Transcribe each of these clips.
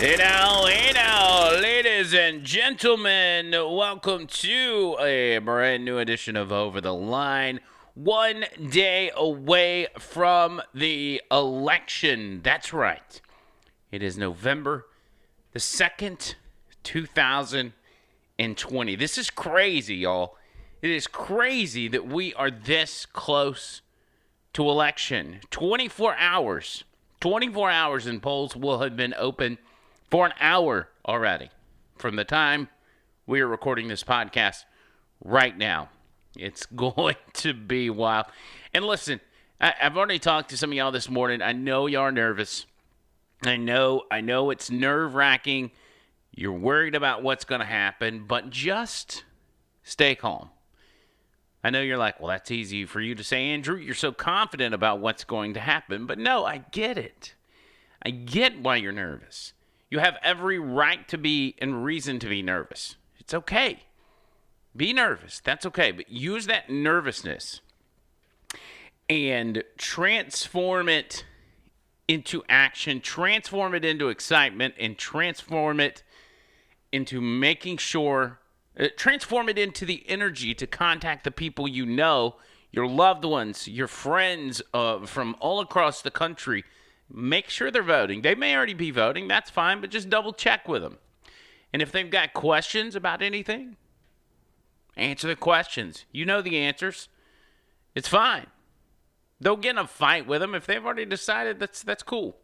Hey now, ladies and gentlemen, welcome to a brand new edition of Over the Line. 1 day away from the election. That's right. It is November the 2nd, 2020. This is crazy, y'all. It is crazy that we are this close to election. 24 hours and polls will have been open for an hour already from the time we are recording this podcast right now. It's going to be wild. And listen, I've already talked to some of y'all this morning. I know y'all are nervous. I know it's nerve-wracking. You're worried about what's going to happen, but just stay calm. I know you're like, well, that's easy for you to say, Andrew. You're so confident about what's going to happen. But no, I get it. I get why you're nervous. You have every right to be and reason to be nervous. It's okay. Be nervous. That's okay. But use that nervousness and transform it into action, transform it into excitement, and transform it into making sure, transform it into the energy to contact the people you know, your loved ones, your friends from all across the country. Make sure they're voting. They may already be voting. That's fine, but just double check with them. And if they've got questions about anything, answer the questions. You know the answers. It's fine. Don't get in a fight with them. If they've already decided, that's cool.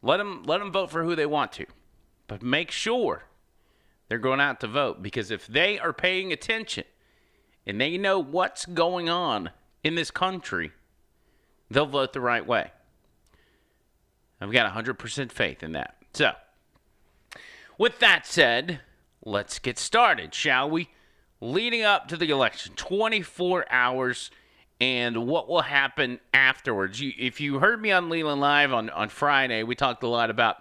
Let them vote for who they want to. But make sure they're going out to vote, because if they are paying attention and they know what's going on in this country, they'll vote the right way. I've got 100% faith in that. So, with that said, let's get started, shall we? Leading up to the election, 24 hours, and what will happen afterwards. If you heard me on Leland Live on Friday, we talked a lot about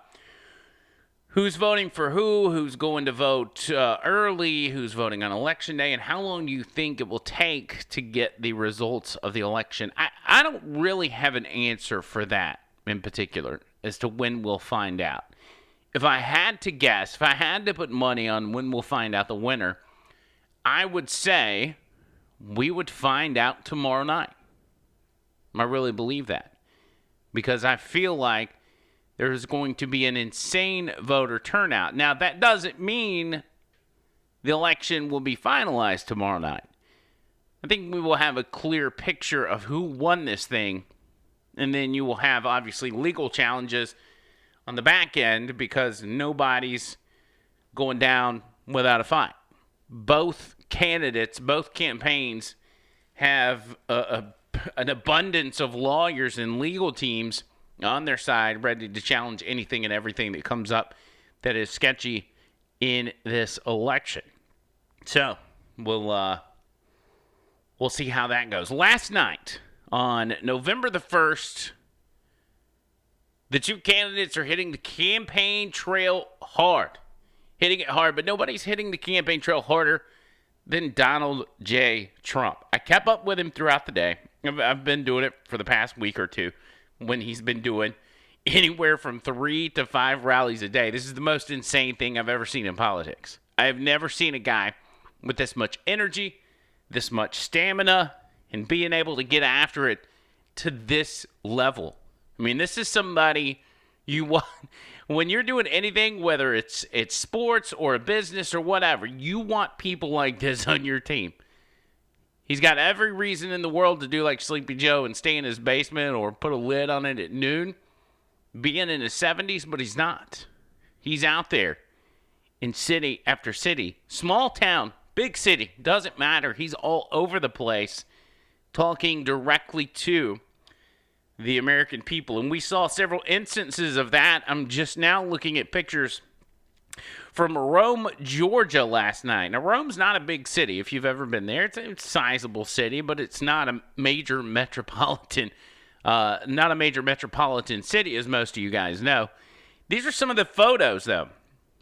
who's voting for who, who's going to vote early, who's voting on Election Day, and how long you think it will take to get the results of the election. I don't really have an answer for that in particular as to when we'll find out. If I had to guess, if I had to put money on when we'll find out the winner, I would say we would find out tomorrow night. I really believe that, because I feel like there's going to be an insane voter turnout. Now, that doesn't mean the election will be finalized tomorrow night. I think we will have a clear picture of who won this thing, and then you will have, obviously, legal challenges on the back end because nobody's going down without a fight. Both candidates, both campaigns have an abundance of lawyers and legal teams on their side ready to challenge anything and everything that comes up that is sketchy in this election. So we'll see how that goes. Last night, on November the 1st, the two candidates are hitting the campaign trail hard. Hitting it hard, but nobody's hitting the campaign trail harder than Donald J. Trump. I kept up with him throughout the day. I've been doing it for the past week or two, when he's been doing anywhere from 3 to 5 rallies a day. This is the most insane thing I've ever seen in politics. I have never seen a guy with this much energy, this much stamina, and being able to get after it to this level. I mean, this is somebody you want. When you're doing anything, whether it's sports or a business or whatever, you want people like this on your team. He's got every reason in the world to do like Sleepy Joe and stay in his basement or put a lid on it at noon, being in his 70s, but he's not. He's out there in city after city, small town, big city, doesn't matter. He's all over the place talking directly to the American people. And we saw several instances of that. I'm just now looking at pictures from Rome, Georgia last night. Now, Rome's not a big city if you've ever been there. It's a sizable city, but it's not a major metropolitan, city, as most of you guys know. These are some of the photos, though,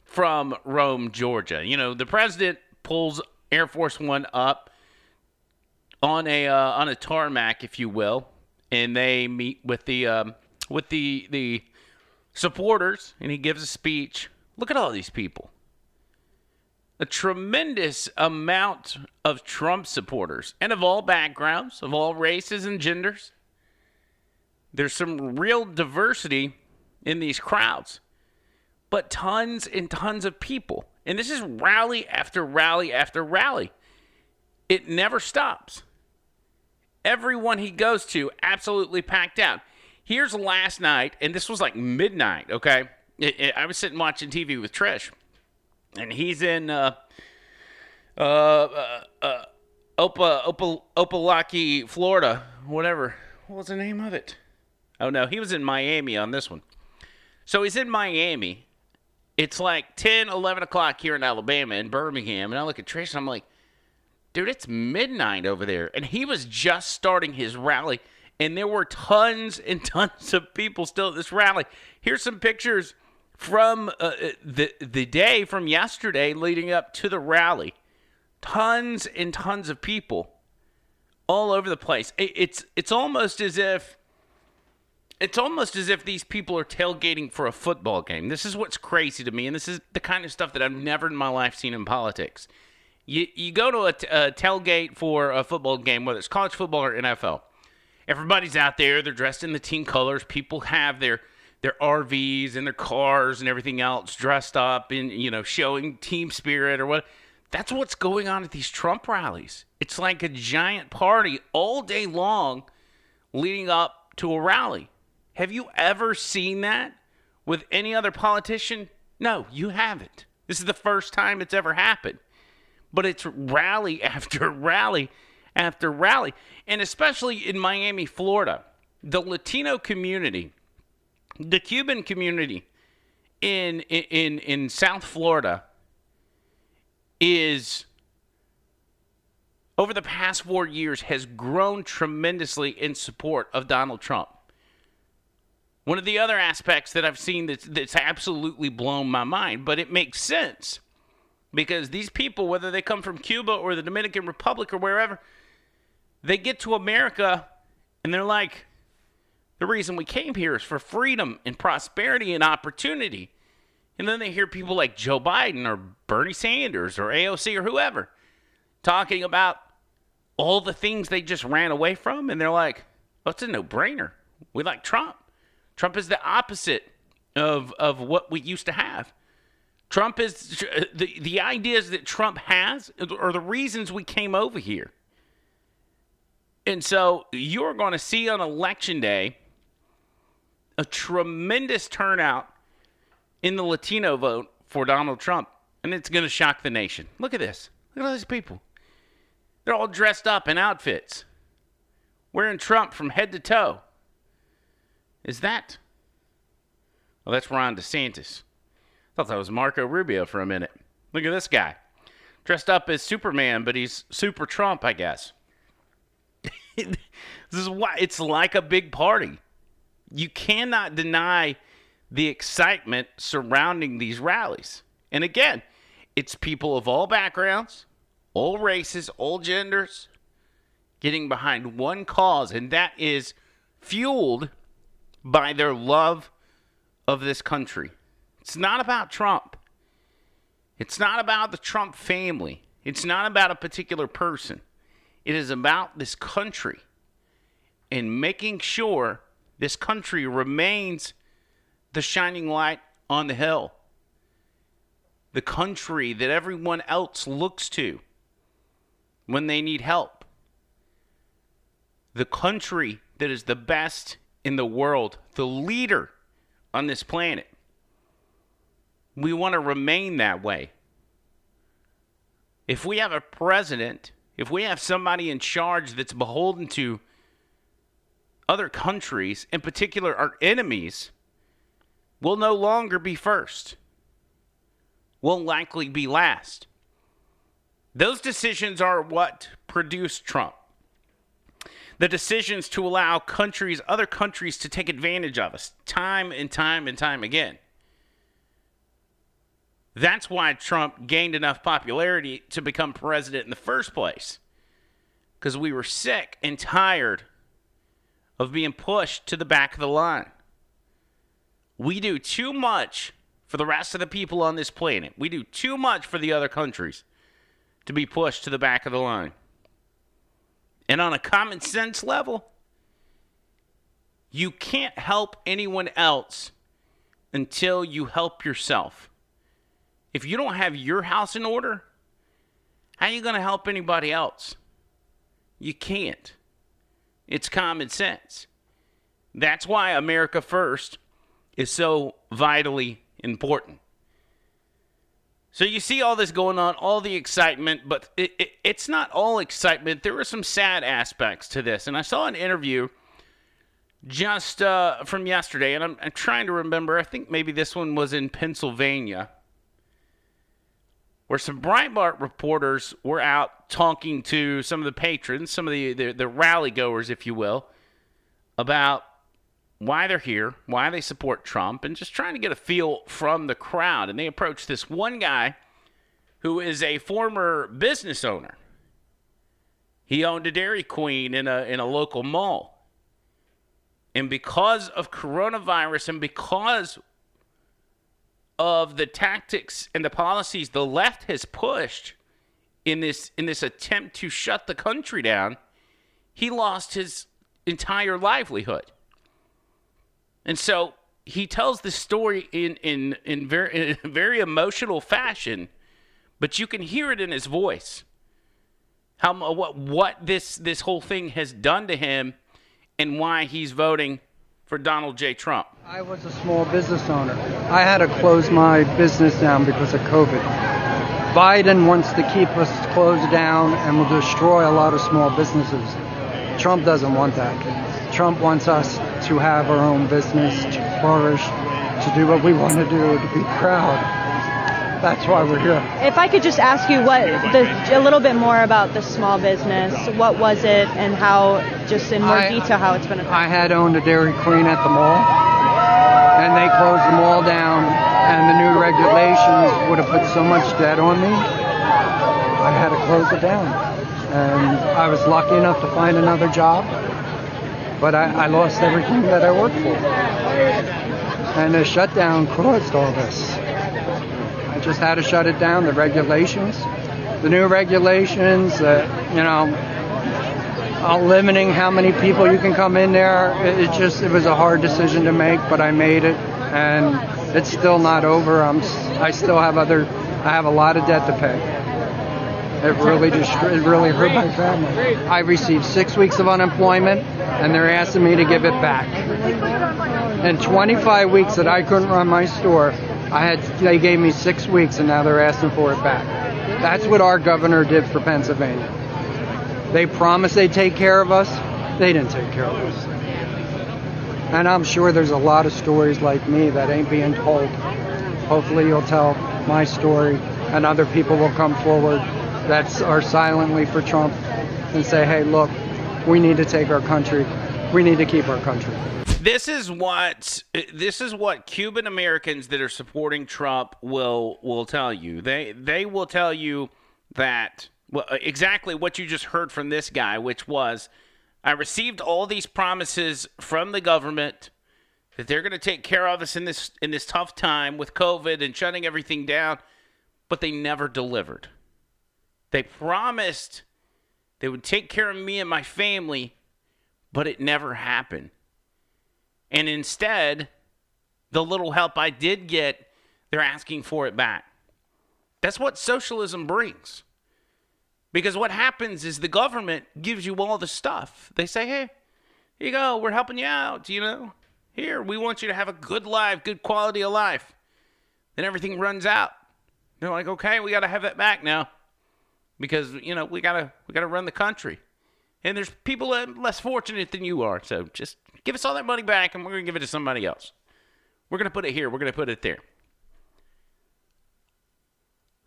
from Rome, Georgia. You know, the president pulls Air Force One up on a tarmac, if you will, and they meet with the supporters, and he gives a speech. Look at all these people. A tremendous amount of Trump supporters, and of all backgrounds, of all races and genders. There's some real diversity in these crowds, but tons and tons of people. And this is rally after rally after rally. It never stops. Everyone he goes to, absolutely packed out. Here's last night, and this was like midnight, okay? I was sitting watching TV with Trish, and he's in Opeliki, Florida, whatever. What was the name of it? Oh, no, he was in Miami on this one. So he's in Miami. It's like 10, 11 o'clock here in Alabama, in Birmingham. And I look at Trish, and I'm like, dude, it's midnight over there. And he was just starting his rally, and there were tons and tons of people still at this rally. Here's some pictures from the day from yesterday leading up to the rally. Tons and tons of people all over the place. It's almost as if these people are tailgating for a football game. This is what's crazy to me, and this is the kind of stuff that I've never in my life seen in politics. You go to a tailgate for a football game, whether it's college football or NFL. Everybody's out there. They're dressed in the team colors. People have their RVs and their cars and everything else dressed up and, showing team spirit or what. That's what's going on at these Trump rallies. It's like a giant party all day long leading up to a rally. Have you ever seen that with any other politician? No, you haven't. This is the first time it's ever happened. But it's rally after rally after rally. And especially in Miami, Florida, the Latino community, the Cuban community in South Florida is, over the past 4 years, has grown tremendously in support of Donald Trump. One of the other aspects that I've seen that's absolutely blown my mind, but it makes sense because these people, whether they come from Cuba or the Dominican Republic or wherever, they get to America and they're like, the reason we came here is for freedom and prosperity and opportunity. And then they hear people like Joe Biden or Bernie Sanders or AOC or whoever talking about all the things they just ran away from. And they're like, well, it's a no-brainer. We like Trump. Trump is the opposite of what we used to have. Trump is the ideas that Trump has are the reasons we came over here. And so you're going to see on Election Day a tremendous turnout in the Latino vote for Donald Trump. And it's going to shock the nation. Look at this. Look at all these people. They're all dressed up in outfits, wearing Trump from head to toe. Is that? Well, that's Ron DeSantis. I thought that was Marco Rubio for a minute. Look at this guy. Dressed up as Superman, but he's Super Trump, I guess. This is why it's like a big party. You cannot deny the excitement surrounding these rallies. And again, it's people of all backgrounds, all races, all genders, getting behind one cause, and that is fueled by their love of this country. It's not about Trump. It's not about the Trump family. It's not about a particular person. It is about this country and making sure this country remains the shining light on the hill. The country that everyone else looks to when they need help. The country that is the best in the world, the leader on this planet. We want to remain that way. If we have a president, if we have somebody in charge that's beholden to other countries, in particular our enemies, we'll no longer be first. We'll likely be last. Those decisions are what produced Trump. The decisions to allow other countries to take advantage of us time and time and time again. That's why Trump gained enough popularity to become president in the first place. Because we were sick and tired of being pushed to the back of the line. We do too much for the rest of the people on this planet. We do too much for the other countries to be pushed to the back of the line. And on a common sense level, you can't help anyone else until you help yourself. If you don't have your house in order, how are you going to help anybody else? You can't. It's common sense. That's why America First is so vitally important. So you see all this going on, all the excitement, but it's not all excitement. There were some sad aspects to this. And I saw an interview just from yesterday, and I'm trying to remember. I think maybe this one was in Pennsylvania, where some Breitbart reporters were out talking to some of the patrons, some of the rally goers, if you will, about why they're here, why they support Trump, and just trying to get a feel from the crowd. And they approached this one guy who is a former business owner. He owned a Dairy Queen in a local mall. And because of coronavirus and because of the tactics and the policies the left has pushed in this attempt to shut the country down, he lost his entire livelihood. And so he tells this story in very emotional fashion, but you can hear it in his voice. What this whole thing has done to him, and why he's voting for Donald J. Trump. I was a small business owner. I had to close my business down because of COVID. Biden wants to keep us closed down and will destroy a lot of small businesses. Trump doesn't want that. Trump wants us to have our own business, to flourish, to do what we want to do, to be proud. That's why we're here. If I could just ask you a little bit more about the small business. What was it, and how, just in more detail, how it's been affected? I had owned a Dairy Queen at the mall, and they closed the mall down, and the new regulations would have put so much debt on me, I had to close it down. And I was lucky enough to find another job, but I lost everything that I worked for. And the shutdown caused all this. Just had to shut it down. The regulations, the new regulations, limiting how many people you can come in there. It was a hard decision to make, but I made it, and it's still not over. I have a lot of debt to pay. It really hurt my family. I received 6 weeks of unemployment, and they're asking me to give it back. In 25 weeks that I couldn't run my store, they gave me 6 weeks, and now they're asking for it back. That's what our governor did for Pennsylvania. They promised they'd take care of us. They didn't take care of us. And I'm sure there's a lot of stories like me that ain't being told. Hopefully you'll tell my story, and other people will come forward that are silently for Trump and say, hey, look, we need to take our country. We need to keep our country. This is what Cuban Americans that are supporting Trump will tell you. They will tell you that, well, exactly what you just heard from this guy, which was, I received all these promises from the government that they're going to take care of us in this tough time with COVID and shutting everything down, but they never delivered. They promised they would take care of me and my family, but it never happened. And instead, the little help I did get, they're asking for it back. That's what socialism brings. Because what happens is the government gives you all the stuff. They say, hey, here you go. We're helping you out, Here, we want you to have a good life, good quality of life. Then everything runs out. They're like, okay, we got to have that back now. Because, we got to run the country. And there's people less fortunate than you are. So just give us all that money back, and we're going to give it to somebody else. We're going to put it here. We're going to put it there.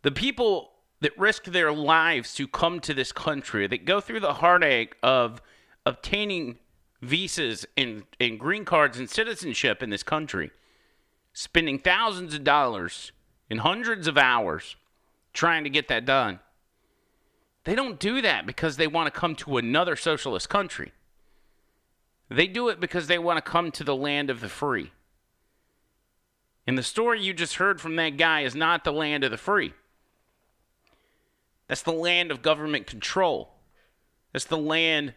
The people that risk their lives to come to this country, that go through the heartache of obtaining visas and green cards and citizenship in this country, spending thousands of dollars and hundreds of hours trying to get that done, they don't do that because they want to come to another socialist country. They do it because they want to come to the land of the free. And the story you just heard from that guy is not the land of the free. That's the land of government control. That's the land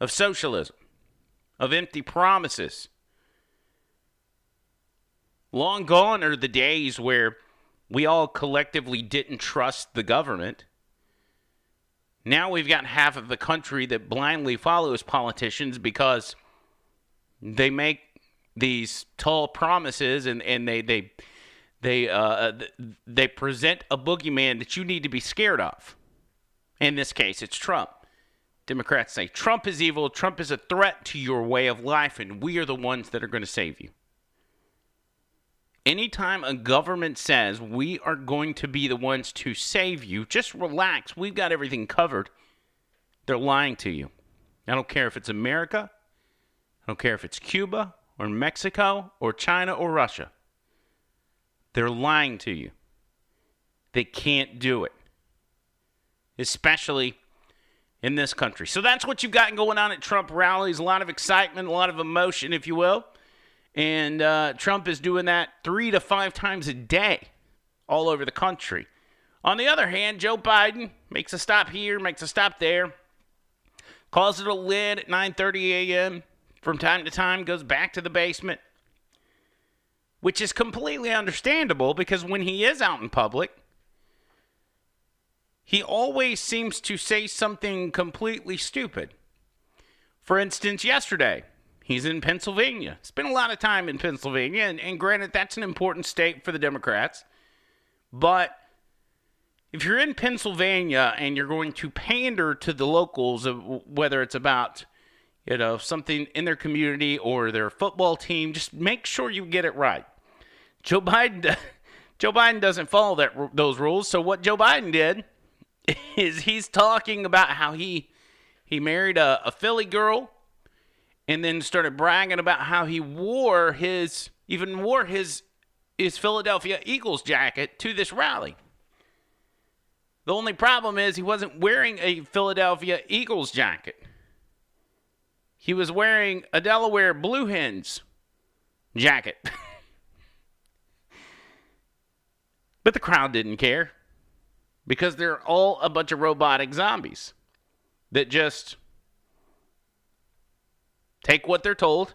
of socialism, of empty promises. Long gone are the days where we all collectively didn't trust the government. Now we've got half of the country that blindly follows politicians because they make these tall promises and they present a boogeyman that you need to be scared of. In this case, it's Trump. Democrats say Trump is evil. Trump is a threat to your way of life, and we are the ones that are going to save you. Anytime a government says we are going to be the ones to save you, just relax. We've got everything covered. They're lying to you. I don't care if it's America. I don't care if it's Cuba or Mexico or China or Russia. They're lying to you. They can't do it. Especially in this country. So that's what you've got going on at Trump rallies. A lot of excitement, a lot of emotion, if you will. And Trump is doing that 3 to 5 times a day all over the country. On the other hand, Joe Biden makes a stop here, makes a stop there, calls it a lid at 9:30 a.m. From time to time, goes back to the basement, which is completely understandable because when he is out in public, he always seems to say something completely stupid. For instance, yesterday, he's in Pennsylvania. Spent a lot of time in Pennsylvania. And granted, that's an important state for the Democrats. But if you're in Pennsylvania and you're going to pander to the locals, whether it's about, you know, something in their community or their football team, just make sure you get it right. Joe Biden doesn't follow those rules. So what Joe Biden did is he's talking about how he married a Philly girl. And then started bragging about how he wore his Philadelphia Eagles jacket to this rally. The only problem is he wasn't wearing a Philadelphia Eagles jacket. He was wearing a Delaware Blue Hens jacket. But the crowd didn't care. Because they're all a bunch of robotic zombies. That just take what they're told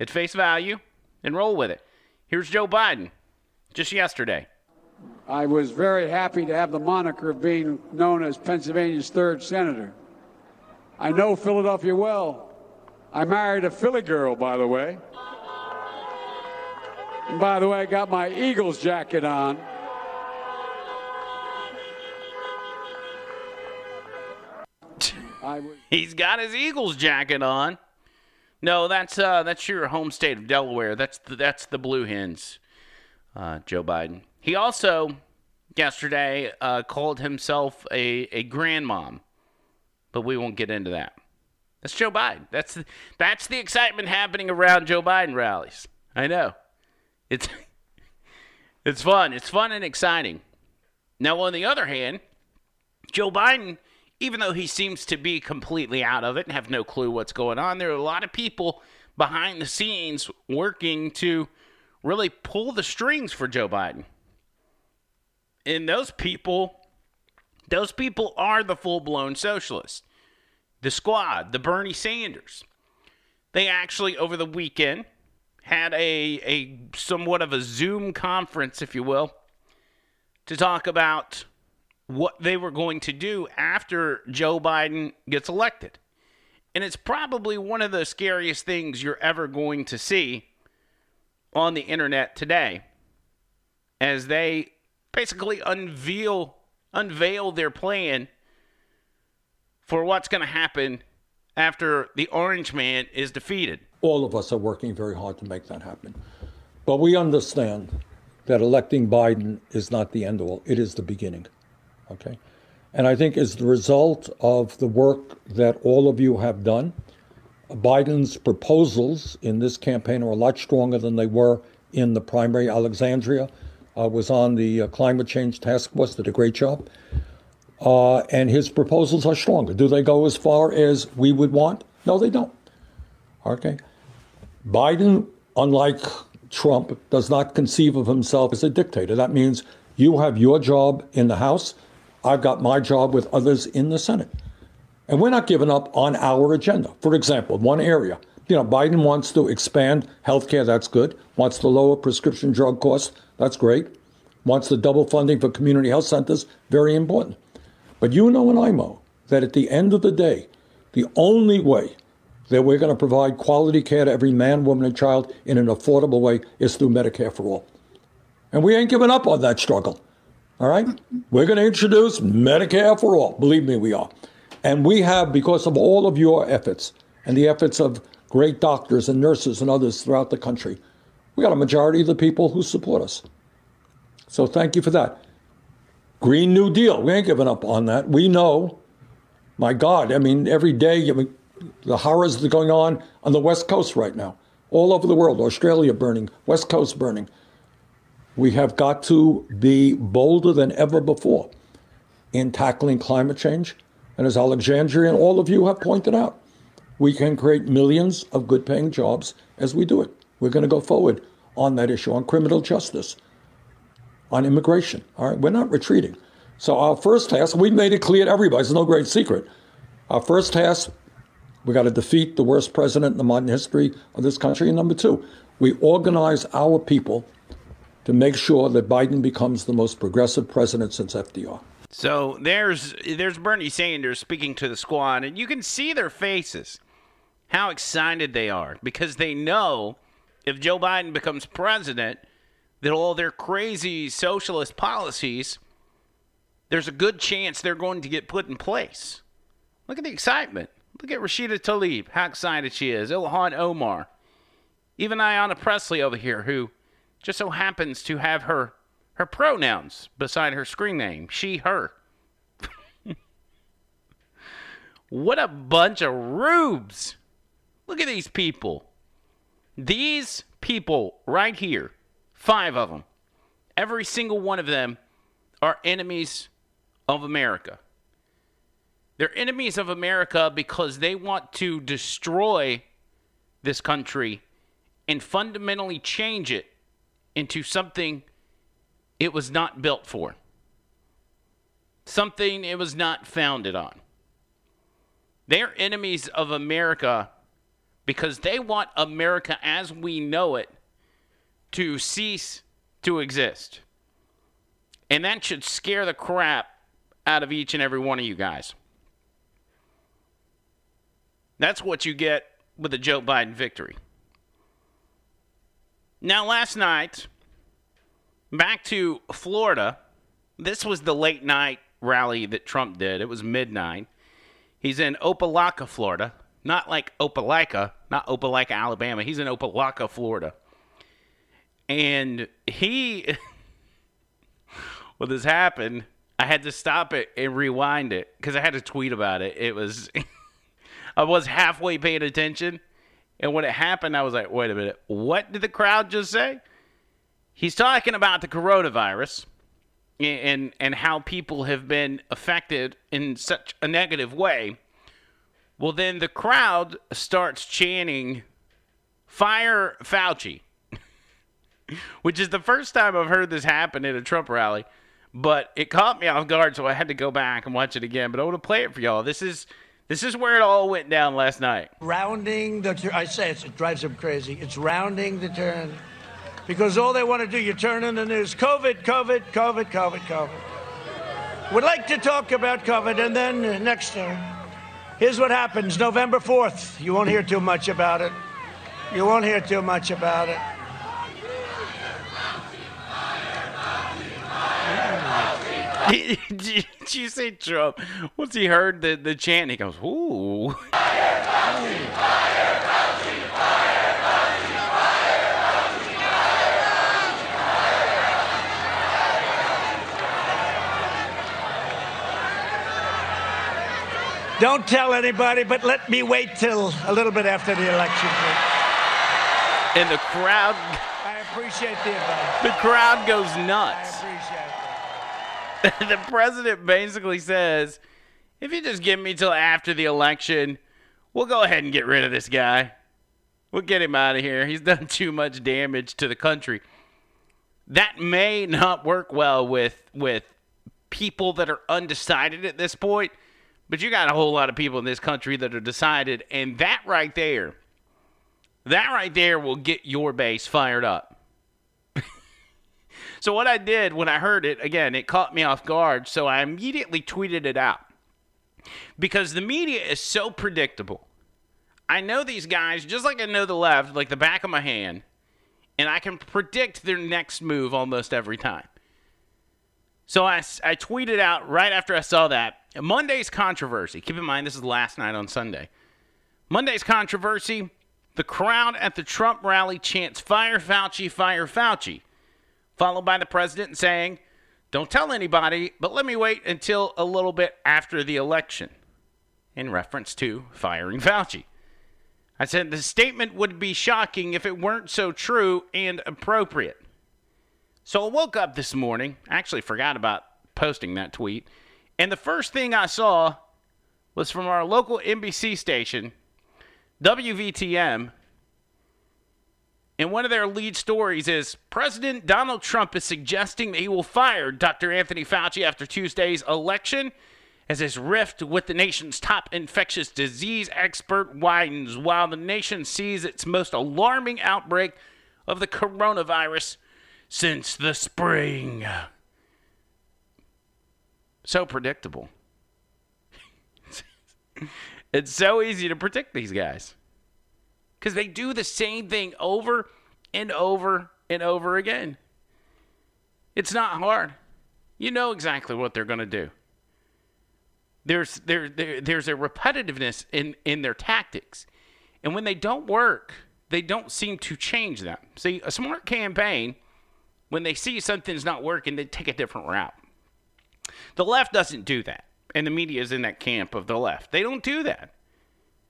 at face value and roll with it. Here's Joe Biden just yesterday. I was very happy to have the moniker of being known as Pennsylvania's third senator. I know Philadelphia well. I married a Philly girl, by the way. And by the way, I got my Eagles jacket on. He's got his Eagles jacket on. No, that's your home state of Delaware. That's the Blue Hens, Joe Biden. He also, yesterday, called himself a grandmom. But we won't get into that. That's Joe Biden. That's the excitement happening around Joe Biden rallies. I know. It's fun. It's fun and exciting. Now, on the other hand, Joe Biden, even though he seems to be completely out of it and have no clue what's going on, there are a lot of people behind the scenes working to really pull the strings for Joe Biden. And those people are the full-blown socialists. The squad, the Bernie Sanders. They actually, over the weekend, had a somewhat of a Zoom conference, if you will, to talk about what they were going to do after Joe Biden gets elected. And it's probably one of the scariest things you're ever going to see on the internet today, as they basically unveil their plan for what's going to happen after the orange man is defeated. All of us are working very hard to make that happen. But we understand that electing Biden is not the end all. It is the beginning. Okay. And I think as the result of the work that all of you have done, Biden's proposals in this campaign are a lot stronger than they were in the primary. Alexandria was on the climate change task force, did a great job. And his proposals are stronger. Do they go as far as we would want? No, they don't. Okay. Biden, unlike Trump does not conceive of himself as a dictator. That means you have your job in the House. I've got my job with others in the Senate. And we're not giving up on our agenda. For example, one area, Biden wants to expand health care. That's good. Wants to lower prescription drug costs. That's great. Wants the double funding for community health centers. Very important. But and I know that at the end of the day, the only way that we're going to provide quality care to every man, woman, and child in an affordable way is through Medicare for all. And we ain't giving up on that struggle. All right? We're going to introduce Medicare for all. Believe me, we are. And we have, because of all of your efforts and the efforts of great doctors and nurses and others throughout the country, we got a majority of the people who support us. So thank you for that. Green New Deal. We ain't giving up on that. We know, my God, every day, the horrors that are going on the West Coast right now, all over the world, Australia burning, West Coast burning. We have got to be bolder than ever before in tackling climate change. And as Alexandria and all of you have pointed out, we can create millions of good-paying jobs as we do it. We're going to go forward on that issue, on criminal justice, on immigration. All right, we're not retreating. So our first task, we made it clear to everybody, it's no great secret. Our first task, we got to defeat the worst president in the modern history of this country. And number two, we organize our people to make sure that Biden becomes the most progressive president since FDR. So there's Bernie Sanders speaking to the squad, and you can see their faces, how excited they are, because they know if Joe Biden becomes president, that all their crazy socialist policies, there's a good chance they're going to get put in place. Look at the excitement. Look at Rashida Tlaib, how excited she is. Ilhan Omar. Even Ayanna Pressley over here, who just so happens to have her pronouns beside her screen name. She, her. What a bunch of rubes. Look at these people. These people right here, 5 of them, every single one of them are enemies of America. They're enemies of America because they want to destroy this country and fundamentally change it into something it was not built for. Something it was not founded on. They're enemies of America because they want America as we know it to cease to exist. And that should scare the crap out of each and every one of you guys. That's what you get with a Joe Biden victory. Now, last night, back to Florida, this was the late night rally that Trump did. It was midnight. He's in Opelika, Florida. Not Opelika, Alabama. He's in Opelika, Florida. And he, when this happened, I had to stop it and rewind it because I had to tweet about it. It was, I was halfway paying attention. And when it happened, I was like, wait a minute, what did the crowd just say? He's talking about the coronavirus and how people have been affected in such a negative way. Well, then the crowd starts chanting, "Fire Fauci," which is the first time I've heard this happen at a Trump rally. But it caught me off guard, so I had to go back and watch it again. But I want to play it for y'all. This is where it all went down last night. Rounding the turn. I say it drives them crazy. It's rounding the turn. Because all they want to do, you turn on the news, COVID, COVID, COVID, COVID, COVID. We'd like to talk about COVID, and then next year, here's what happens, November 4th. You won't hear too much about it. You won't hear too much about it. Did you say Trump? Once he heard the chant, he goes, ooh. Fire, Fauci, fire, Fauci, fire, Fauci. Don't tell anybody, but let me wait till a little bit after the election. And the crowd... I appreciate the advice. The crowd goes nuts. I appreciate it. The president basically says, if you just give me till after the election, we'll go ahead and get rid of this guy. We'll get him out of here. He's done too much damage to the country. That may not work well with people that are undecided at this point, but you got a whole lot of people in this country that are decided, and that right there will get your base fired up. So what I did when I heard it, again, it caught me off guard, so I immediately tweeted it out. Because the media is so predictable. I know these guys, just like I know the left, like the back of my hand, and I can predict their next move almost every time. So I tweeted out right after I saw that, Monday's controversy. Keep in mind, this is last night on Sunday. Monday's controversy, the crowd at the Trump rally chants, "Fire Fauci, fire Fauci," followed by the president saying, "Don't tell anybody, but let me wait until a little bit after the election," in reference to firing Fauci. I said the statement would be shocking if it weren't so true and appropriate. So I woke up this morning, actually forgot about posting that tweet, and the first thing I saw was from our local NBC station, WVTM, and one of their lead stories is, President Donald Trump is suggesting that he will fire Dr. Anthony Fauci after Tuesday's election as his rift with the nation's top infectious disease expert widens while the nation sees its most alarming outbreak of the coronavirus since the spring. So predictable. It's so easy to predict these guys. Because they do the same thing over and over and over again. It's not hard. You know exactly what they're going to do. There's a repetitiveness in their tactics. And when they don't work, they don't seem to change them. See, a smart campaign, when they see something's not working, they take a different route. The left doesn't do that. And the media is in that camp of the left. They don't do that.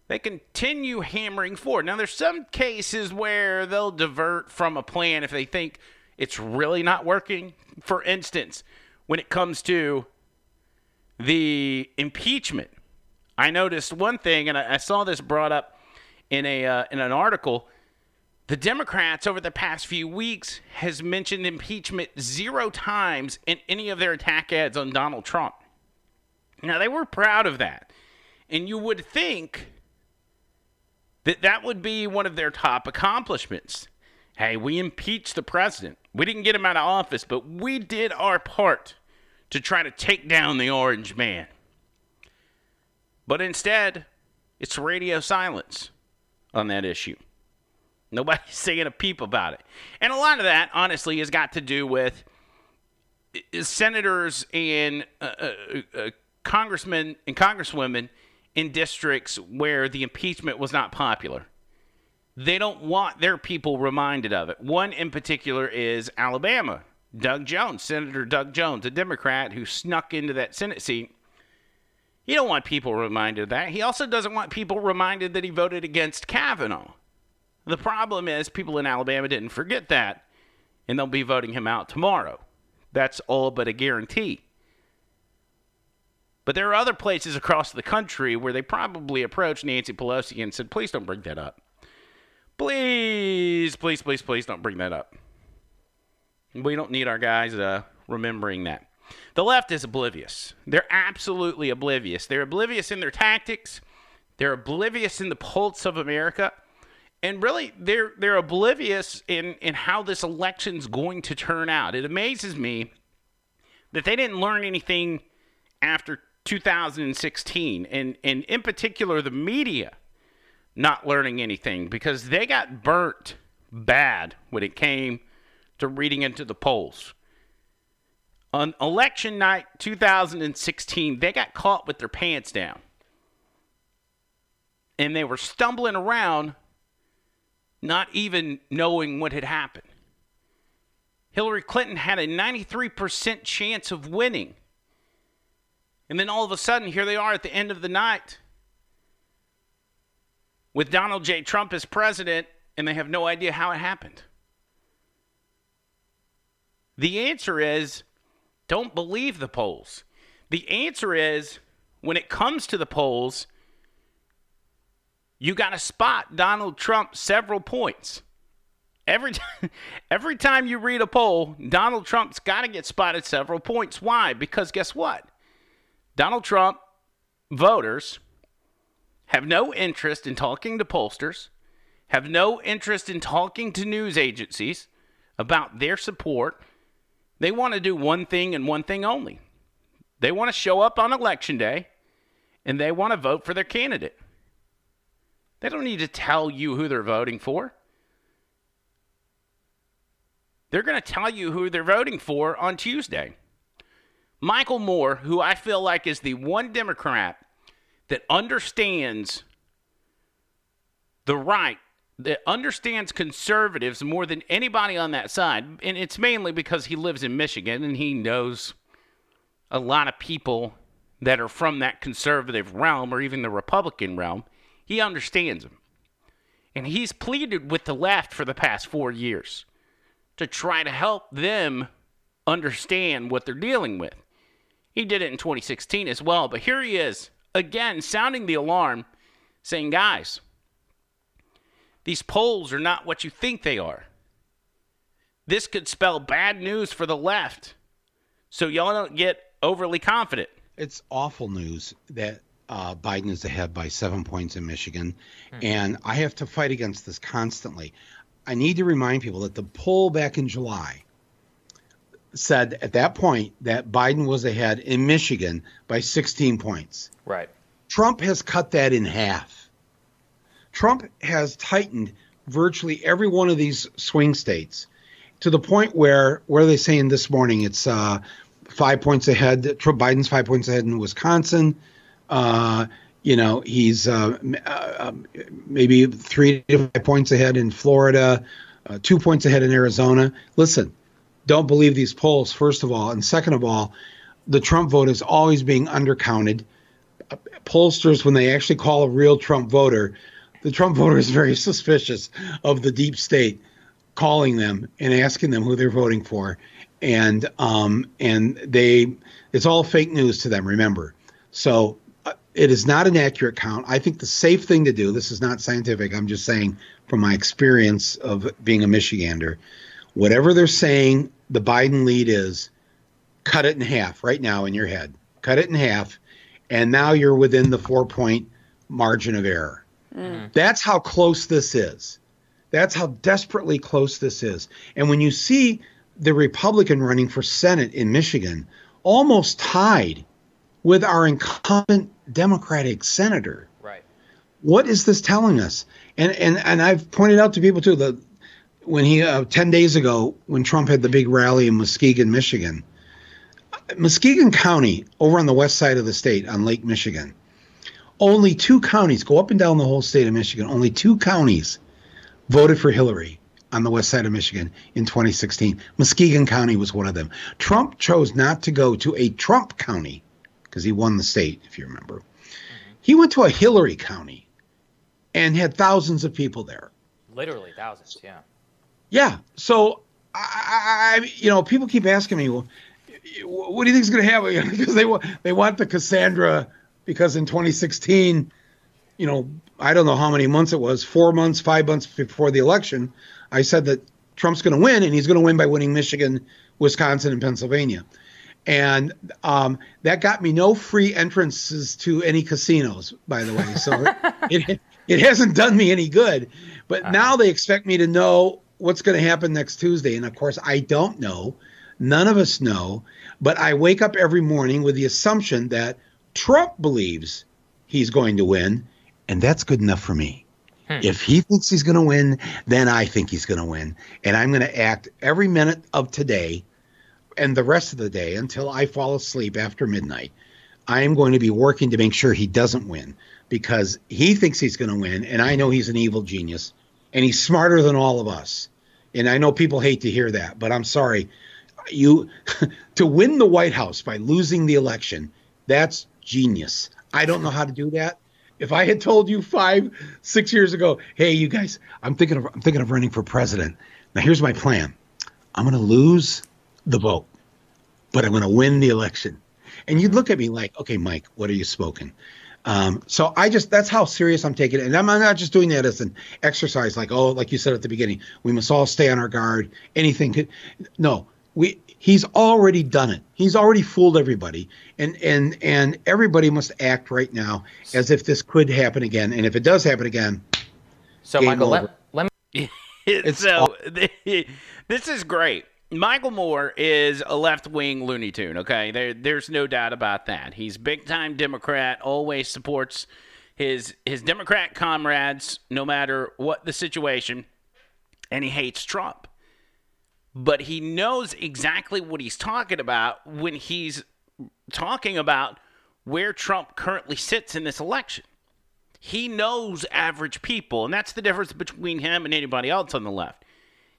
They continue hammering forward. Now, there's some cases where they'll divert from a plan if they think it's really not working. For instance, when it comes to the impeachment, I noticed one thing, and I saw this brought up in an article. The Democrats over the past few weeks has mentioned impeachment 0 times in any of their attack ads on Donald Trump. Now, they were proud of that. And you would think that would be one of their top accomplishments. Hey, we impeached the president. We didn't get him out of office, but we did our part to try to take down the orange man. But instead, it's radio silence on that issue. Nobody's saying a peep about it. And a lot of that, honestly, has got to do with senators and congressmen and congresswomen in districts where the impeachment was not popular. They don't want their people reminded of it. One in particular is Alabama. Doug Jones, Senator Doug Jones, a Democrat who snuck into that Senate seat. You don't want people reminded of that. He also doesn't want people reminded that he voted against Kavanaugh. The problem is people in Alabama didn't forget that, and they'll be voting him out tomorrow. That's all but a guarantee. But there are other places across the country where they probably approached Nancy Pelosi and said, please don't bring that up. Please, please, please, please don't bring that up. We don't need our guys remembering that. The left is oblivious. They're absolutely oblivious. They're oblivious in their tactics. They're oblivious in the pulse of America. And really, they're oblivious in how this election's going to turn out. It amazes me that they didn't learn anything after 2016. And in particular, the media not learning anything. Because they got burnt bad when it came to reading into the polls. On election night 2016, they got caught with their pants down. And they were stumbling around, not even knowing what had happened. Hillary Clinton had a 93% chance of winning. And then all of a sudden, here they are at the end of the night with Donald J. Trump as president, and they have no idea how it happened. The answer is, don't believe the polls. The answer is, when it comes to the polls, you got to spot Donald Trump several points. Every time you read a poll, Donald Trump's got to get spotted several points. Why? Because guess what? Donald Trump voters have no interest in talking to pollsters, have no interest in talking to news agencies about their support. They want to do one thing and one thing only. They want to show up on election day, and they want to vote for their candidate. They don't need to tell you who they're voting for. They're going to tell you who they're voting for on Tuesday. Michael Moore, who I feel like is the one Democrat that understands the right, that understands conservatives more than anybody on that side, and it's mainly because he lives in Michigan and he knows a lot of people that are from that conservative realm or even the Republican realm. He understands them. And he's pleaded with the left for the past 4 years to try to help them understand what they're dealing with. He did it in 2016 as well, but here he is, again, sounding the alarm, saying, guys, these polls are not what you think they are. This could spell bad news for the left, so y'all don't get overly confident. It's awful news that Biden is ahead by 7 points in Michigan, and I have to fight against this constantly. I need to remind people that the poll back in July said at that point that Biden was ahead in Michigan by 16 points. Right. Trump has cut that in half. Trump has tightened virtually every one of these swing states to the point where, what are they saying this morning? It's 5 points ahead. Trump, Biden's 5 points ahead in Wisconsin. You know, he's maybe 3 to 5 points ahead in Florida, 2 points ahead in Arizona. Listen, don't believe these polls, first of all. And second of all, the Trump vote is always being undercounted. Pollsters, when they actually call a real Trump voter, the Trump voter is very suspicious of the deep state calling them and asking them who they're voting for. And they, it's all fake news to them, remember. So it is not an accurate count. I think the safe thing to do, this is not scientific, I'm just saying from my experience of being a Michigander, whatever they're saying the Biden lead is, cut it in half right now in your head. Cut it in half, and now you're within the 4 point margin of error. That's how close this is. That's how desperately close this is. And when you see the Republican running for Senate in Michigan, almost tied with our incumbent Democratic senator. Right. What is this telling us? And I've pointed out to people, too, that when he 10 days ago, when Trump had the big rally in Muskegon, Michigan, Muskegon County over on the west side of the state on Lake Michigan, only two counties go up and down the whole state of Michigan. Only two counties voted for Hillary on the west side of Michigan in 2016. Muskegon County was one of them. Trump chose not to go to a Trump county, because he won the state, if you remember. He went to a Hillary county and had thousands of people there. Literally thousands, yeah. Yeah. So, I you know, people keep asking me, well, what do you think is going to happen? Because they want the Cassandra, because in 2016, you know, I don't know how many months it was, 4 months, 5 months before the election, I said that Trump's going to win, and he's going to win by winning Michigan, Wisconsin, and Pennsylvania. And that got me no free entrances to any casinos, by the way. So it hasn't done me any good. But now they expect me to know what's going to happen next Tuesday. And, of course, I don't know. None of us know. But I wake up every morning with the assumption that Trump believes he's going to win, and that's good enough for me. If he thinks he's going to win, then I think he's going to win. And I'm going to act every minute of today and the rest of the day until I fall asleep after midnight. I am going to be working to make sure he doesn't win, because he thinks he's going to win, and I know he's an evil genius, and he's smarter than all of us. And I know people hate to hear that, but I'm sorry. You to win the White House by losing the election, that's genius. I don't know how to do that. If I had told you 5, 6 years ago, hey, you guys, I'm thinking of running for president. Now here's my plan. I'm going to lose the vote, but I'm going to win the election. And you'd look at me like, okay, Mike, what are you smoking? So I just, that's how serious I'm taking it. And I'm not just doing that as an exercise, like, oh, like you said at the beginning, we must all stay on our guard. Anything could, no, he's already done it. He's already fooled everybody. And everybody must act right now as if this could happen again. And if it does happen again, so Michael, let me, so this is great. Michael Moore is a left-wing Looney Tune, okay? There's no doubt about that. He's big-time Democrat, always supports his Democrat comrades no matter what the situation, and he hates Trump. But he knows exactly what he's talking about when he's talking about where Trump currently sits in this election. He knows average people, and that's the difference between him and anybody else on the left.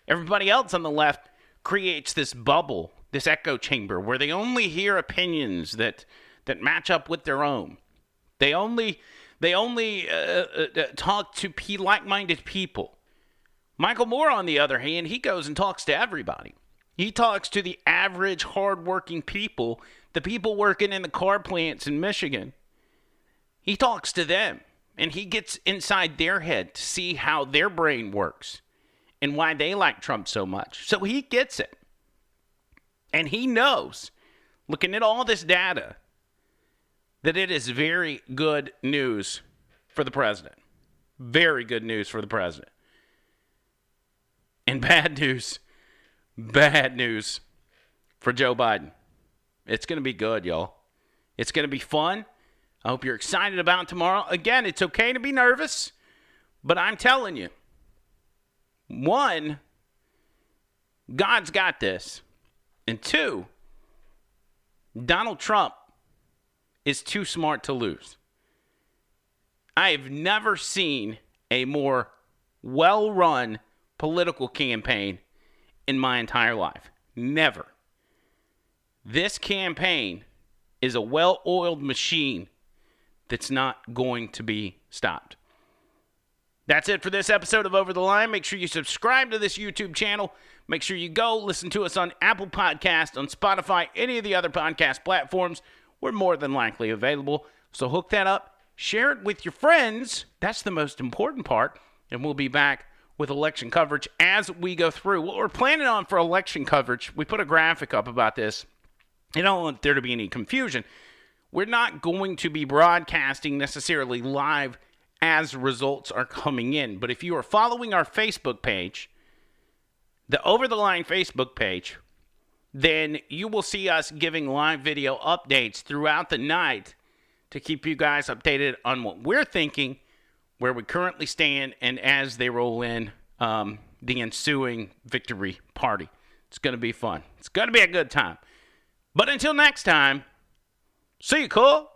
Everybody else on the left creates this bubble, this echo chamber, where they only hear opinions that match up with their own. They only talk to like-minded people. Michael Moore, on the other hand, he goes and talks to everybody. He talks to the average, hard-working people, the people working in the car plants in Michigan. He talks to them, and he gets inside their head to see how their brain works and why they like Trump so much. So he gets it. And he knows, looking at all this data, that it is very good news for the president. Very good news for the president. And bad news for Joe Biden. It's going to be good, y'all. It's going to be fun. I hope you're excited about tomorrow. Again, it's okay to be nervous, but I'm telling you, one, God's got this. And two, Donald Trump is too smart to lose. I have never seen a more well-run political campaign in my entire life. Never. This campaign is a well-oiled machine that's not going to be stopped. That's it for this episode of Over the Line. Make sure you subscribe to this YouTube channel. Make sure you go listen to us on Apple Podcasts, on Spotify, any of the other podcast platforms. We're more than likely available. So hook that up. Share it with your friends. That's the most important part. And we'll be back with election coverage as we go through. What we're planning on for election coverage, we put a graphic up about this. I don't want there to be any confusion. We're not going to be broadcasting necessarily live as results are coming in. But if you are following our Facebook page, the Over the Line Facebook page, then you will see us giving live video updates throughout the night to keep you guys updated on what we're thinking, where we currently stand, and as they roll in the ensuing victory party. It's going to be fun. It's going to be a good time. But until next time, see you, cool.